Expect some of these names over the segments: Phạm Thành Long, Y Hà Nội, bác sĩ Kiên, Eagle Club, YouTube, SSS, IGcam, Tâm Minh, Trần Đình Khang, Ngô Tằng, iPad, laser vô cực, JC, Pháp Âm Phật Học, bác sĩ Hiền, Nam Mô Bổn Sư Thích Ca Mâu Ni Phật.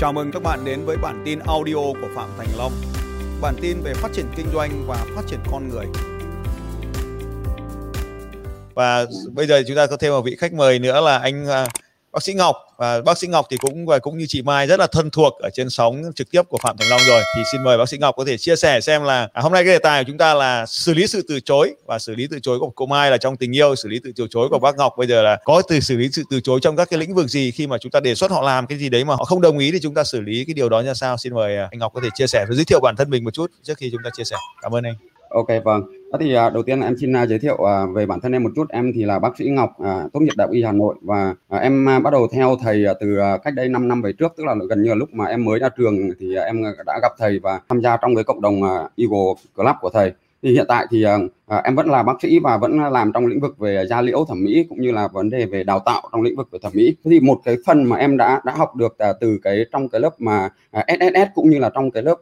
Chào mừng các bạn đến với bản tin audio của Phạm Thành Long. Bản tin về phát triển kinh doanh và phát triển con người. Và bây giờ chúng ta có thêm một vị khách mời nữa là anh bác sĩ Ngọc. Và bác sĩ Ngọc thì cũng như chị Mai rất là thân thuộc ở trên sóng trực tiếp của Phạm Thành Long rồi. Thì xin mời bác sĩ Ngọc có thể chia sẻ xem là hôm nay cái đề tài của chúng ta là xử lý sự từ chối. Và xử lý từ chối của cô Mai là trong tình yêu, xử lý từ chối của bác Ngọc bây giờ là có xử lý sự từ chối trong các cái lĩnh vực gì, khi mà chúng ta đề xuất họ làm cái gì đấy mà họ không đồng ý thì chúng ta xử lý cái điều đó ra sao. Xin mời anh Ngọc có thể chia sẻ và giới thiệu bản thân mình một chút trước khi chúng ta chia sẻ. Cảm ơn anh. Ok, vâng. Thì đầu tiên em xin giới thiệu về bản thân em một chút. Em thì là bác sĩ Ngọc, tốt nghiệp Đại học Y Hà Nội. Và em bắt đầu theo thầy từ cách đây 5 năm về trước. Tức là gần như là lúc mà em mới ra trường thì em đã gặp thầy và tham gia trong cái cộng đồng Eagle Club của thầy. Thì hiện tại thì em vẫn là bác sĩ và vẫn làm trong lĩnh vực về da liễu thẩm mỹ, cũng như là vấn đề về đào tạo trong lĩnh vực về thẩm mỹ. Thì một cái phần mà em đã học được từ trong cái lớp mà SSS, cũng như là trong cái lớp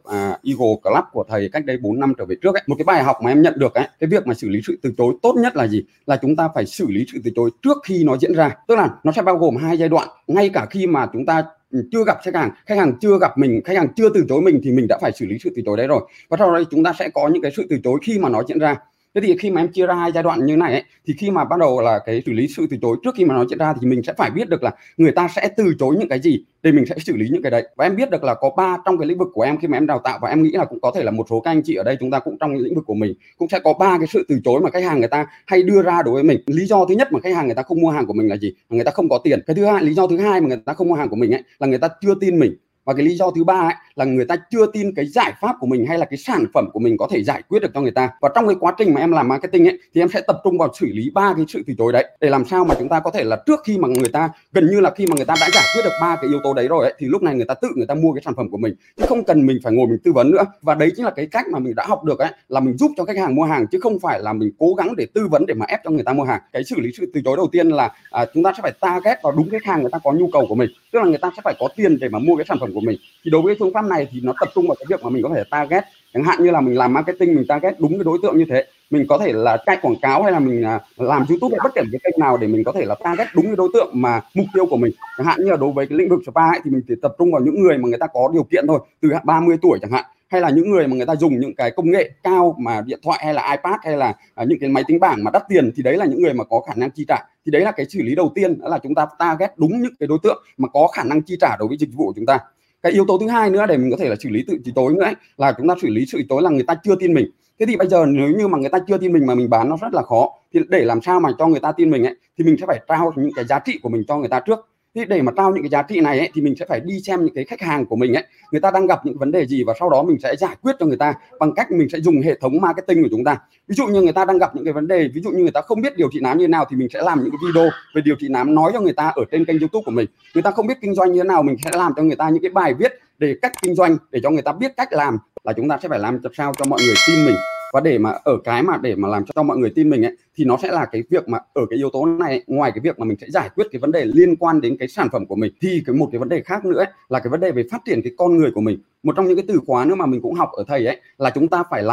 Eagle Club của thầy cách đây 4 năm trở về trước ấy. Một cái bài học mà em nhận được ấy, cái việc mà xử lý sự từ chối tốt nhất là gì? Là chúng ta phải xử lý sự từ chối trước khi nó diễn ra. Tức là nó sẽ bao gồm 2 giai đoạn. Ngay cả khi mà chúng ta chưa gặp khách hàng chưa gặp mình, khách hàng chưa từ chối mình thì mình đã phải xử lý sự từ chối đấy rồi. Và sau đây chúng ta sẽ có những cái sự từ chối khi mà nó diễn ra. Thế thì khi mà em chia ra 2 giai đoạn như này ấy, thì khi mà bắt đầu là cái xử lý sự từ chối trước khi mà nó diễn ra thì mình sẽ phải biết được là người ta sẽ từ chối những cái gì để mình sẽ xử lý những cái đấy. Và em biết được là có 3 trong cái lĩnh vực của em khi mà em đào tạo, và em nghĩ là cũng có thể là một số các anh chị ở đây chúng ta cũng trong lĩnh vực của mình cũng sẽ có 3 cái sự từ chối mà khách hàng người ta hay đưa ra đối với mình. Lý do thứ nhất mà khách hàng người ta không mua hàng của mình là gì? Là người ta không có tiền. Cái thứ hai, lý do thứ hai mà người ta không mua hàng của mình ấy là người ta chưa tin mình. Và cái lý do thứ 3 ấy, là người ta chưa tin cái giải pháp của mình hay là cái sản phẩm của mình có thể giải quyết được cho người ta. Và trong cái quá trình mà em làm marketing ấy, thì em sẽ tập trung vào xử lý 3 cái sự từ chối đấy, để làm sao mà chúng ta có thể là trước khi mà người ta, gần như là khi mà người ta đã giải quyết được 3 cái yếu tố đấy rồi ấy, thì lúc này người ta tự người ta mua cái sản phẩm của mình, chứ không cần mình phải ngồi mình tư vấn nữa. Và đấy chính là cái cách mà mình đã học được ấy, là mình giúp cho khách hàng mua hàng, chứ không phải là mình cố gắng để tư vấn để mà ép cho người ta mua hàng. Cái xử lý sự từ chối đầu tiên là chúng ta sẽ phải target vào đúng khách hàng người ta có nhu cầu của mình, tức là người ta sẽ phải có tiền để mà mua cái sản phẩm của mình. Thì đối với phương pháp này thì nó tập trung vào cái việc mà mình có thể target, chẳng hạn như là mình làm marketing mình target đúng cái đối tượng như thế, mình có thể là chạy quảng cáo hay là mình làm YouTube hay bất kể cái kênh nào để mình có thể là target đúng cái đối tượng mà mục tiêu của mình. Chẳng hạn như là đối với cái lĩnh vực spa ấy, thì mình chỉ tập trung vào những người mà người ta có điều kiện thôi, từ 30 tuổi chẳng hạn, hay là những người mà người ta dùng những cái công nghệ cao mà điện thoại hay là iPad hay là những cái máy tính bảng mà đắt tiền, thì đấy là những người mà có khả năng chi trả. Thì đấy là cái xử lý đầu tiên, đó là chúng ta target đúng những cái đối tượng mà có khả năng chi trả đối với dịch vụ của chúng ta. Cái yếu tố thứ hai nữa để mình có thể là xử lý từ chối nữa ấy, là chúng ta xử lý sự tối là người ta chưa tin mình. Thế thì bây giờ nếu như mà người ta chưa tin mình mà mình bán nó rất là khó. Thì để làm sao mà cho người ta tin mình ấy, thì mình sẽ phải trao những cái giá trị của mình cho người ta trước. Thì để mà trao những cái giá trị này ấy, thì mình sẽ phải đi xem những cái khách hàng của mình ấy, người ta đang gặp những vấn đề gì, và sau đó mình sẽ giải quyết cho người ta bằng cách mình sẽ dùng hệ thống marketing của chúng ta. Ví dụ như người ta đang gặp những cái vấn đề, ví dụ như người ta không biết điều trị nám như thế nào thì mình sẽ làm những cái video về điều trị nám nói cho người ta ở trên kênh YouTube của mình. Người ta không biết kinh doanh như thế nào, mình sẽ làm cho người ta những cái bài viết về cách kinh doanh để cho người ta biết cách làm. Là chúng ta sẽ phải làm sao cho mọi người tin mình. Và để mà ở cái mà để mà làm cho mọi người tin mình ấy, thì nó sẽ là cái việc mà ở cái yếu tố này ấy, ngoài cái việc mà mình sẽ giải quyết cái vấn đề liên quan đến cái sản phẩm của mình, thì một cái vấn đề khác nữa ấy, là cái vấn đề về phát triển cái con người của mình. Một trong những cái từ khóa nữa mà mình cũng học ở thầy ấy là chúng ta phải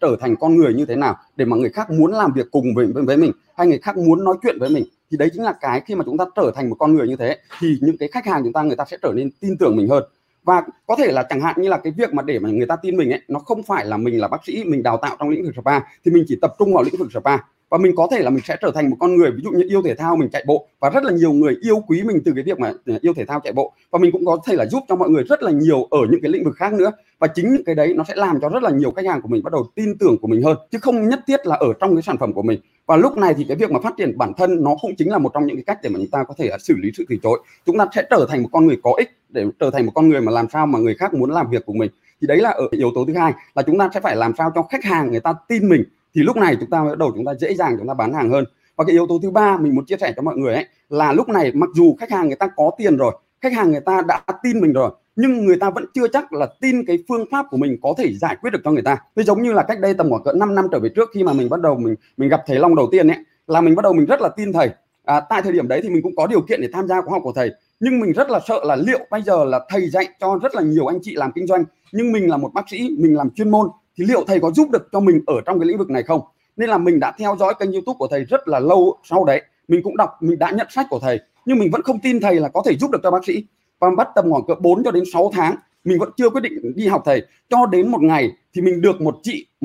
trở thành con người như thế nào để mà người khác muốn làm việc cùng với mình, hay người khác muốn nói chuyện với mình. Thì đấy chính là cái khi mà chúng ta trở thành một con người như thế thì những cái khách hàng người ta sẽ trở nên tin tưởng mình hơn. Và có thể là chẳng hạn như là cái việc mà để mà người ta tin mình ấy, nó không phải là mình là bác sĩ, mình đào tạo trong lĩnh vực spa thì mình chỉ tập trung vào lĩnh vực spa, và mình có thể là mình sẽ trở thành một con người ví dụ như yêu thể thao, mình chạy bộ, và rất là nhiều người yêu quý mình từ cái việc mà yêu thể thao chạy bộ. Và mình cũng có thể là giúp cho mọi người rất là nhiều ở những cái lĩnh vực khác nữa, và chính những cái đấy nó sẽ làm cho rất là nhiều khách hàng của mình bắt đầu tin tưởng của mình hơn, chứ không nhất thiết là ở trong cái sản phẩm của mình. Và lúc này thì cái việc mà phát triển bản thân nó cũng chính là một trong những cái cách để mà chúng ta có thể xử lý sự từ chối. Chúng ta sẽ trở thành một con người có ích, để trở thành một con người mà làm sao mà người khác muốn làm việc của mình. Thì đấy là ở yếu tố thứ hai, là chúng ta sẽ phải làm sao cho khách hàng người ta tin mình. Thì lúc này chúng ta bắt đầu dễ dàng bán hàng hơn. Và cái yếu tố thứ ba mình muốn chia sẻ cho mọi người ấy, là lúc này mặc dù khách hàng người ta có tiền rồi, khách hàng người ta đã tin mình rồi, nhưng người ta vẫn chưa chắc là tin cái phương pháp của mình có thể giải quyết được cho người ta. Thế giống như là cách đây tầm khoảng cỡ 5 năm trở về trước, khi mà mình bắt đầu mình gặp thầy Long đầu tiên ấy, là mình bắt đầu mình rất là tin thầy. Tại thời điểm đấy thì mình cũng có điều kiện để tham gia khóa học của thầy, nhưng mình rất là sợ là liệu bây giờ là thầy dạy cho rất là nhiều anh chị làm kinh doanh, nhưng mình là một bác sĩ, mình làm chuyên môn, thì liệu thầy có giúp được cho mình ở trong cái lĩnh vực này không? Nên là mình đã theo dõi kênh YouTube của thầy rất là lâu sau đấy, mình cũng đọc, mình đã nhận sách của thầy, nhưng mình vẫn không tin thầy là có thể giúp được cho bác sĩ. và bắt tầm khoảng cỡ 4 cho đến 6 tháng mình vẫn chưa quyết định đi học thầy, cho đến một ngày thì mình được một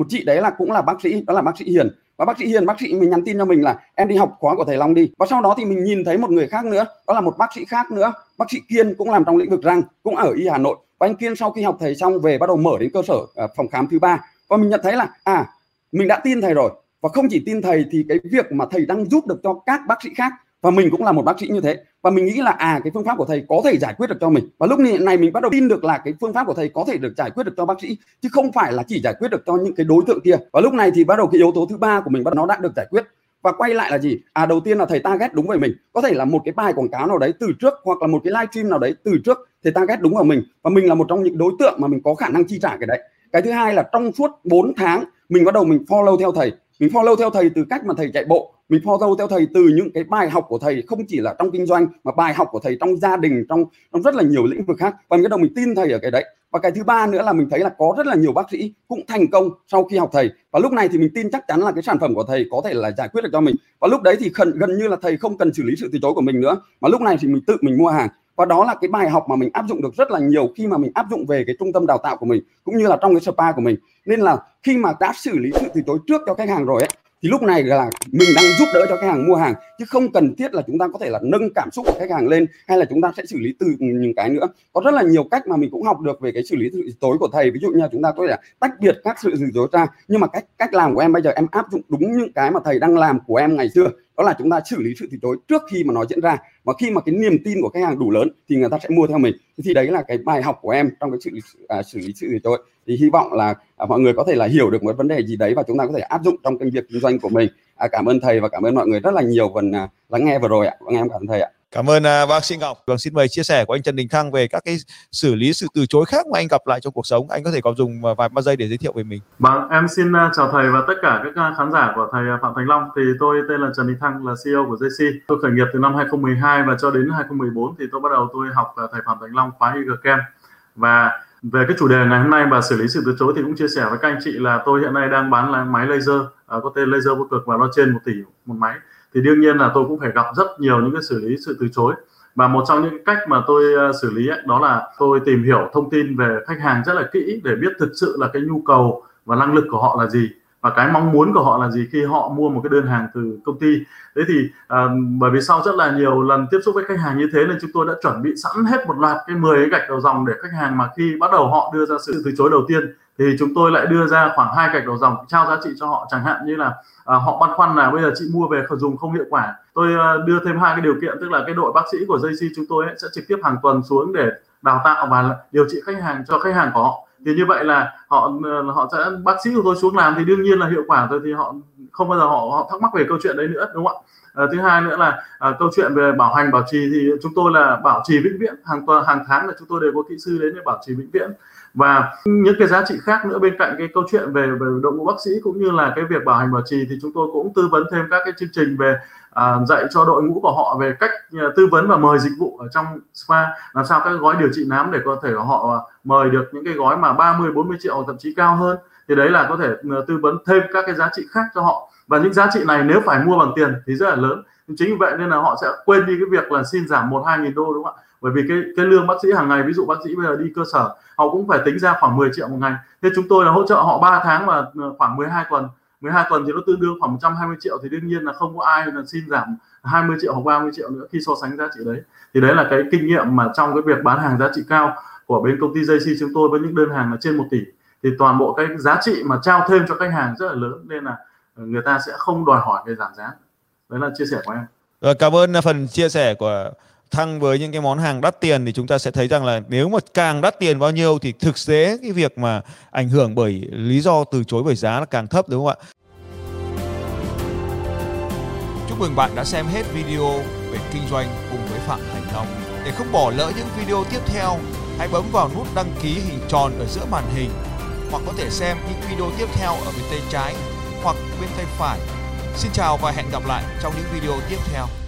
chị đấy là cũng là bác sĩ, đó là bác sĩ Hiền. Và bác sĩ Hiền, bác sĩ mình nhắn tin cho mình là em đi học khóa của thầy Long đi. Và sau đó thì mình nhìn thấy một người khác nữa, đó là một bác sĩ khác nữa, bác sĩ Kiên, cũng làm trong lĩnh vực răng, cũng ở Y Hà Nội. Và anh Kiên sau khi học thầy xong về bắt đầu mở đến cơ sở phòng khám thứ 3. Và mình nhận thấy là mình đã tin thầy rồi. Và không chỉ tin thầy thì cái việc mà thầy đang giúp được cho các bác sĩ khác, và mình cũng là một bác sĩ như thế, và mình nghĩ là cái phương pháp của thầy có thể giải quyết được cho mình. Và lúc này mình bắt đầu tin được là cái phương pháp của thầy có thể được giải quyết được cho bác sĩ, chứ không phải là chỉ giải quyết được cho những cái đối tượng kia. Và lúc này thì bắt đầu cái yếu tố thứ 3 của mình nó đã được giải quyết. Và quay lại là gì? Đầu tiên là thầy target đúng về mình. Có thể là một cái bài quảng cáo nào đấy từ trước, hoặc là một cái live stream nào đấy từ trước, thầy target đúng vào mình, và mình là một trong những đối tượng mà mình có khả năng chi trả cái đấy. Cái thứ hai là trong suốt 4 tháng mình bắt đầu mình follow theo thầy. Mình follow theo thầy từ cách mà thầy chạy bộ, mình follow theo thầy từ những cái bài học của thầy, không chỉ là trong kinh doanh mà bài học của thầy trong gia đình, trong rất là nhiều lĩnh vực khác. Và mình bắt đầu mình tin thầy ở cái đấy. Và cái thứ ba nữa là mình thấy là có rất là nhiều bác sĩ cũng thành công sau khi học thầy. Và lúc này thì mình tin chắc chắn là cái sản phẩm của thầy có thể là giải quyết được cho mình. Và lúc đấy thì gần như là thầy không cần xử lý sự từ chối của mình nữa, mà lúc này thì mình tự mình mua hàng. Và đó là cái bài học mà mình áp dụng được rất là nhiều khi mà mình áp dụng về cái trung tâm đào tạo của mình, cũng như là trong cái spa của mình. Nên là khi mà đã xử lý sự từ chối trước cho khách hàng rồi ấy, thì lúc này là mình đang giúp đỡ cho khách hàng mua hàng, chứ không cần thiết là chúng ta có thể là nâng cảm xúc của khách hàng lên, hay là chúng ta sẽ xử lý từ những cái nữa. Có rất là nhiều cách mà mình cũng học được về cái xử lý từ chối của thầy. Ví dụ như là chúng ta có thể là tách biệt các sự từ chối ra, nhưng mà cách làm của em bây giờ em áp dụng đúng những cái mà thầy đang làm của em ngày xưa, đó là chúng ta xử lý sự từ chối trước khi mà nó diễn ra, và khi mà cái niềm tin của khách hàng đủ lớn thì người ta sẽ mua theo mình. Thì đấy là cái bài học của em trong cái xử lý sự từ chối. Thì hy vọng là mọi người có thể là hiểu được một vấn đề gì đấy và chúng ta có thể áp dụng trong công việc kinh doanh của mình. Cảm ơn thầy và cảm ơn mọi người rất là nhiều phần lắng nghe vừa rồi ạ. Vâng, em cảm ơn thầy ạ. Cảm ơn bác sĩ Ngọc. Vâng, xin mời chia sẻ của anh Trần Đình Khang về các cái xử lý sự từ chối khác mà anh gặp lại trong cuộc sống. Anh có thể có dùng vài ba giây để giới thiệu về mình. Vâng, em xin chào thầy và tất cả các khán giả của thầy Phạm Thành Long. Thì tôi tên là Trần Đình Khang, là CEO của JC. Tôi khởi nghiệp từ năm 2012 và cho đến 2014 thì tôi bắt đầu tôi học thầy Phạm Thành Long khóa IGcam. Và về cái chủ đề ngày hôm nay và xử lý sự từ chối thì cũng chia sẻ với các anh chị là tôi hiện nay đang bán là máy laser, có tên laser vô cực, và nó trên 1 tỷ một máy. Thì đương nhiên là tôi cũng phải gặp rất nhiều những cái xử lý sự từ chối, và một trong những cách mà tôi xử lý ấy, đó là tôi tìm hiểu thông tin về khách hàng rất là kỹ để biết thực sự là cái nhu cầu và năng lực của họ là gì, và cái mong muốn của họ là gì khi họ mua một cái đơn hàng từ công ty. Thế thì bởi vì sau rất là nhiều lần tiếp xúc với khách hàng như thế nên chúng tôi đã chuẩn bị sẵn hết một loạt cái 10 cái gạch đầu dòng để khách hàng mà khi bắt đầu họ đưa ra sự từ chối đầu tiên thì chúng tôi lại đưa ra khoảng 2 gạch đầu dòng trao giá trị cho họ, chẳng hạn như là họ băn khoăn là bây giờ chị mua về dùng không hiệu quả. Tôi đưa thêm 2 cái điều kiện, tức là cái đội bác sĩ của JC chúng tôi ấy, sẽ trực tiếp hàng tuần xuống để đào tạo và điều trị khách hàng cho khách hàng của họ. Thì như vậy là họ sẽ, bác sĩ của tôi xuống làm thì đương nhiên là hiệu quả rồi, thì họ không bao giờ họ thắc mắc về câu chuyện đấy nữa, đúng không ạ? Thứ hai nữa là câu chuyện về bảo hành bảo trì thì chúng tôi là bảo trì vĩnh viễn, hàng tháng là chúng tôi đều có kỹ sư đến để bảo trì vĩnh viễn. Và những cái giá trị khác nữa, bên cạnh cái câu chuyện về đội ngũ bác sĩ cũng như là cái việc bảo hành bảo trì thì chúng tôi cũng tư vấn thêm các cái chương trình về dạy cho đội ngũ của họ về cách tư vấn và mời dịch vụ ở trong spa, làm sao các gói điều trị nám để có thể họ mời được những cái gói mà 30-40 triệu, thậm chí cao hơn. Thì đấy là có thể tư vấn thêm các cái giá trị khác cho họ, và những giá trị này nếu phải mua bằng tiền thì rất là lớn. Chính vì vậy nên là họ sẽ quên đi cái việc là xin giảm 1-2 nghìn đô, đúng không ạ? Bởi vì cái lương bác sĩ hàng ngày, ví dụ bác sĩ bây giờ đi cơ sở họ cũng phải tính ra khoảng 10 triệu một ngày. Thế chúng tôi là hỗ trợ họ 3 tháng và khoảng 12 tuần thì nó tương đương khoảng 120 triệu, thì đương nhiên là không có ai là xin giảm 20 triệu hoặc 30 triệu nữa khi so sánh giá trị đấy. Thì đấy là cái kinh nghiệm mà trong cái việc bán hàng giá trị cao của bên công ty JC chúng tôi với những đơn hàng là trên 1 tỷ, thì toàn bộ cái giá trị mà trao thêm cho khách hàng rất là lớn, nên là người ta sẽ không đòi hỏi về giảm giá. Đấy là chia sẻ của em. Rồi, cảm ơn phần chia sẻ của Thăng. Với những cái món hàng đắt tiền thì chúng ta sẽ thấy rằng là nếu mà càng đắt tiền bao nhiêu thì thực tế cái việc mà ảnh hưởng bởi lý do từ chối bởi giá là càng thấp, đúng không ạ? Chúc mừng bạn đã xem hết video về kinh doanh cùng với Phạm Thành Long. Để không bỏ lỡ những video tiếp theo, hãy bấm vào nút đăng ký hình tròn ở giữa màn hình, hoặc có thể xem những video tiếp theo ở bên tay trái hoặc bên tay phải. Xin chào và hẹn gặp lại trong những video tiếp theo.